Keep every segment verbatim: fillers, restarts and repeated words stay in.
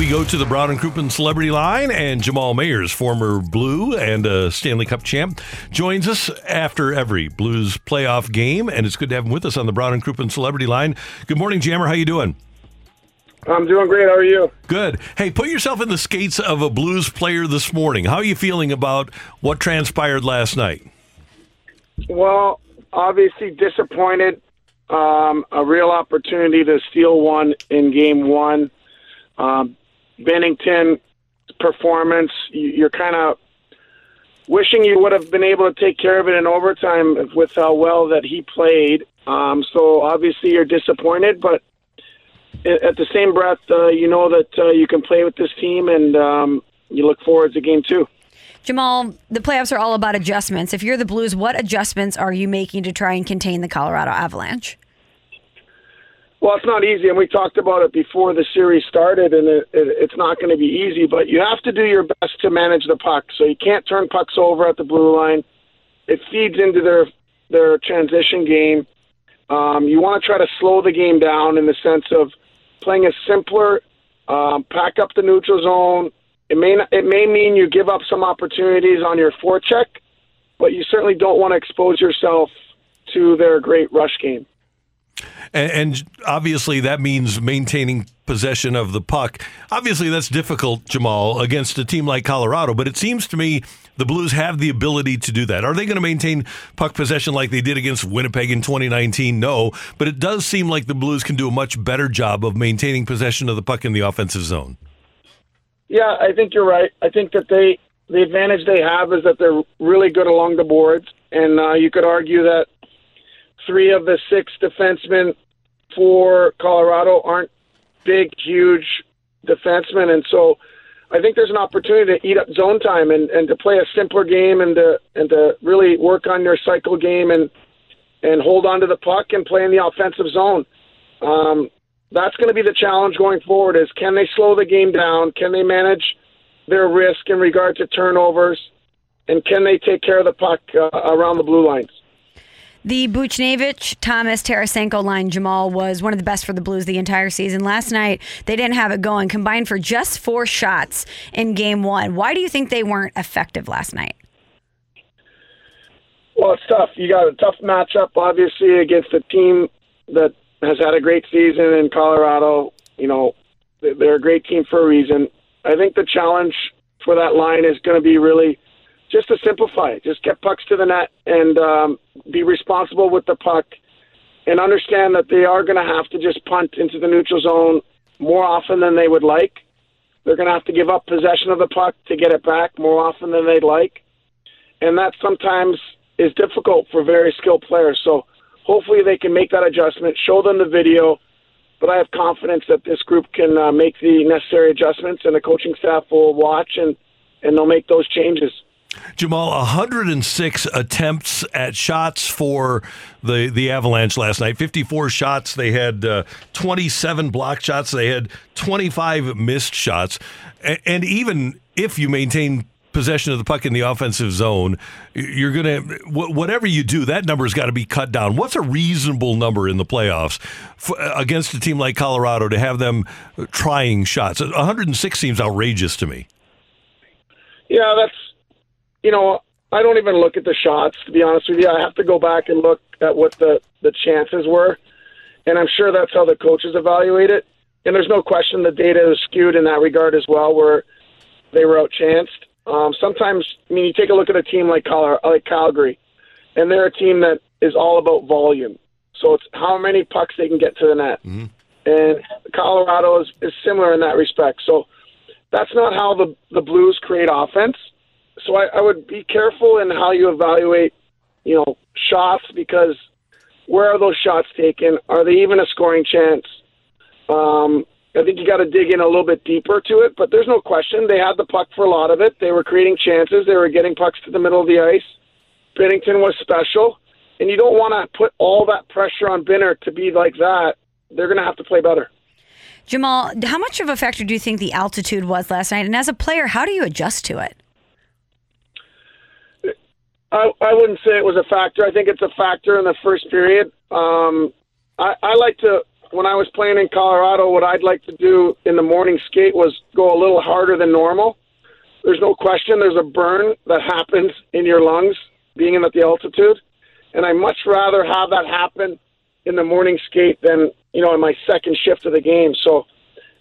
We go to the Brown and Crouppen Celebrity Line, and Jamal Mayers, former Blue and a Stanley Cup champ, joins us after every Blues playoff game, and it's good to have him with us on the Brown and Crouppen Celebrity Line. Good morning, Jammer. How you doing? I'm doing great. How are you? Good. Hey, put yourself in the skates of a Blues player this morning. How are you feeling about what transpired last night? Well, obviously disappointed. Um, a real opportunity to steal one in game one. Um, Binnington performance, you're kind of wishing you would have been able to take care of it in overtime with how well that he played. Um, so obviously you're disappointed, but at the same breath, uh, you know that uh, you can play with this team, and um, you look forward to game two. Jamal, the playoffs are all about adjustments. If you're the Blues, what adjustments are you making to try and contain the Colorado Avalanche? Well, it's not easy, and we talked about it before the series started, and it, it, it's not going to be easy, but you have to do your best to manage the puck. So you can't turn pucks over at the blue line. It feeds into their their transition game. Um, you want to try to slow the game down in the sense of playing a simpler, um, pack up the neutral zone. It may not, it may mean you give up some opportunities on your forecheck, but you certainly don't want to expose yourself to their great rush game. And obviously that means maintaining possession of the puck. Obviously that's difficult, Jamal, against a team like Colorado, but it seems to me the Blues have the ability to do that. Are they going to maintain puck possession like they did against Winnipeg in twenty nineteen? No, but it does seem like the Blues can do a much better job of maintaining possession of the puck in the offensive zone. Yeah, I think you're right. I think that they the advantage they have is that they're really good along the boards, and uh, you could argue that three of the six defensemen for Colorado aren't big, huge defensemen. And so I think there's an opportunity to eat up zone time and, and to play a simpler game and to, and to really work on your cycle game and and hold on to the puck and play in the offensive zone. Um, that's going to be the challenge going forward is can they slow the game down? Can they manage their risk in regard to turnovers? And can they take care of the puck uh, around the blue lines? The Buchnevich, Thomas, Tarasenko line, Jamal, was one of the best for the Blues the entire season. Last night, they didn't have it going, combined for just four shots in game one. Why do you think they weren't effective last night? Well, it's tough. You got a tough matchup, obviously, against a team that has had a great season in Colorado. You know, they're a great team for a reason. I think the challenge for that line is going to be really just to simplify it, just get pucks to the net and um, be responsible with the puck and understand that they are going to have to just punt into the neutral zone more often than they would like. They're going to have to give up possession of the puck to get it back more often than they'd like. And that sometimes is difficult for very skilled players. So hopefully they can make that adjustment, show them the video, but I have confidence that this group can uh, make the necessary adjustments and the coaching staff will watch and, and they'll make those changes. Jamal, one hundred six attempts at shots for the, the Avalanche last night. fifty-four shots. They had uh, twenty-seven block shots. They had twenty-five missed shots. A- and even if you maintain possession of the puck in the offensive zone, you're going to, w- whatever you do, that number's got to be cut down. What's a reasonable number in the playoffs f- against a team like Colorado to have them trying shots? one hundred six seems outrageous to me. Yeah, that's, You know, I don't even look at the shots, to be honest with you. I have to go back and look at what the, the chances were, and I'm sure that's how the coaches evaluate it. And there's no question the data is skewed in that regard as well, where they were outchanced. Um, sometimes, I mean, you take a look at a team like Cal- like Calgary, and they're a team that is all about volume. So it's how many pucks they can get to the net. Mm-hmm. And Colorado is, is similar in that respect. So that's not how the, the Blues create offense. So I, I would be careful in how you evaluate, you know, shots, because where are those shots taken? Are they even a scoring chance? Um, I think you got to dig in a little bit deeper to it, but there's no question. They had the puck for a lot of it. They were creating chances. They were getting pucks to the middle of the ice. Binnington was special, and you don't want to put all that pressure on Binner to be like that. They're going to have to play better. Jamal, how much of a factor do you think the altitude was last night? And as a player, how do you adjust to it? I, I wouldn't say it was a factor. I think it's a factor in the first period. Um, I, I like to, when I was playing in Colorado, what I'd like to do in the morning skate was go a little harder than normal. There's no question there's a burn that happens in your lungs being at the altitude. And I much rather have that happen in the morning skate than, you know, in my second shift of the game. So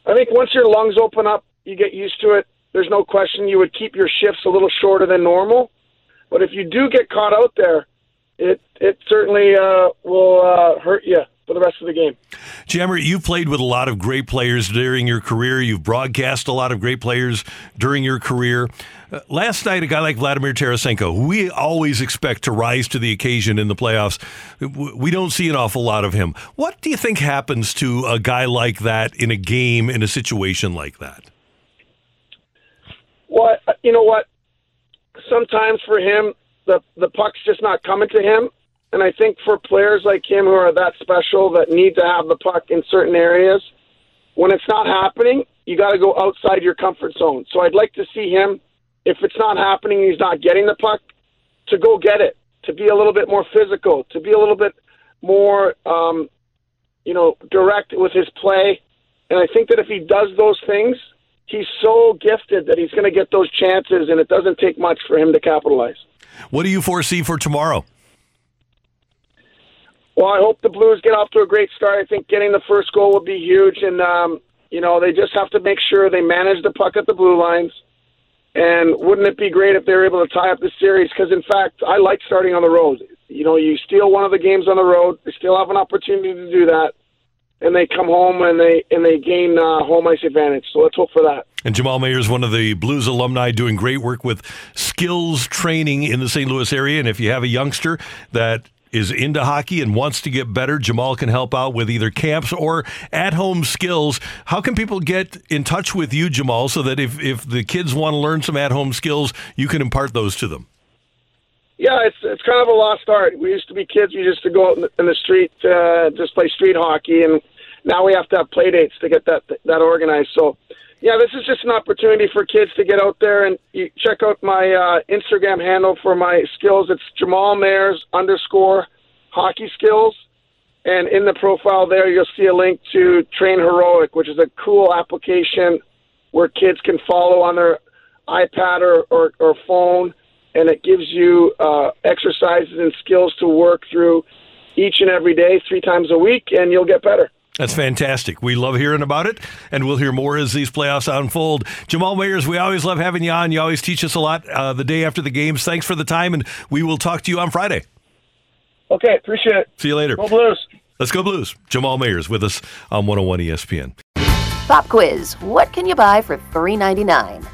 I think once your lungs open up, you get used to it. There's no question you would keep your shifts a little shorter than normal. But if you do get caught out there, it it certainly uh, will uh, hurt you for the rest of the game. Jammer, you've played with a lot of great players during your career. You've broadcast a lot of great players during your career. Uh, last night, a guy like Vladimir Tarasenko, who we always expect to rise to the occasion in the playoffs, we don't see an awful lot of him. What do you think happens to a guy like that in a game, in a situation like that? Well, you know what? Sometimes for him, the, the puck's just not coming to him. And I think for players like him who are that special, that need to have the puck in certain areas, when it's not happening, you got to go outside your comfort zone. So I'd like to see him, if it's not happening, he's not getting the puck, to go get it, to be a little bit more physical, to be a little bit more, um, you know, direct with his play. And I think that if he does those things, he's so gifted that he's going to get those chances, and it doesn't take much for him to capitalize. What do you foresee for tomorrow? Well, I hope the Blues get off to a great start. I think getting the first goal would be huge, and, um, you know, they just have to make sure they manage the puck at the blue lines. And wouldn't it be great if they were able to tie up the series? Because, in fact, I like starting on the road. You know, you steal one of the games on the road, they still have an opportunity to do that. And they come home and they and they gain uh, home ice advantage. So let's hope for that. And Jamal Mayers, one of the Blues alumni, doing great work with skills training in the Saint Louis area. And if you have a youngster that is into hockey and wants to get better, Jamal can help out with either camps or at-home skills. How can people get in touch with you, Jamal, so that if, if the kids want to learn some at-home skills, you can impart those to them? Yeah, it's it's kind of a lost art. We used to be kids. We used to go out in the, in the street, uh, just play street hockey, and now we have to have play dates to get that that organized. So, yeah, this is just an opportunity for kids to get out there, and you check out my uh, Instagram handle for my skills. It's Jamal Mayers underscore hockey skills, and in the profile there, you'll see a link to Train Heroic, which is a cool application where kids can follow on their iPad or, or, or phone. And it gives you uh, exercises and skills to work through each and every day, three times a week, and you'll get better. That's fantastic. We love hearing about it, and we'll hear more as these playoffs unfold. Jamal Mayers, we always love having you on. You always teach us a lot uh, the day after the games. Thanks for the time, and we will talk to you on Friday. Okay, appreciate it. See you later. Go Blues. Let's go Blues. Jamal Mayers with us on one oh one E S P N. Pop quiz. What can you buy for three dollars and ninety-nine cents?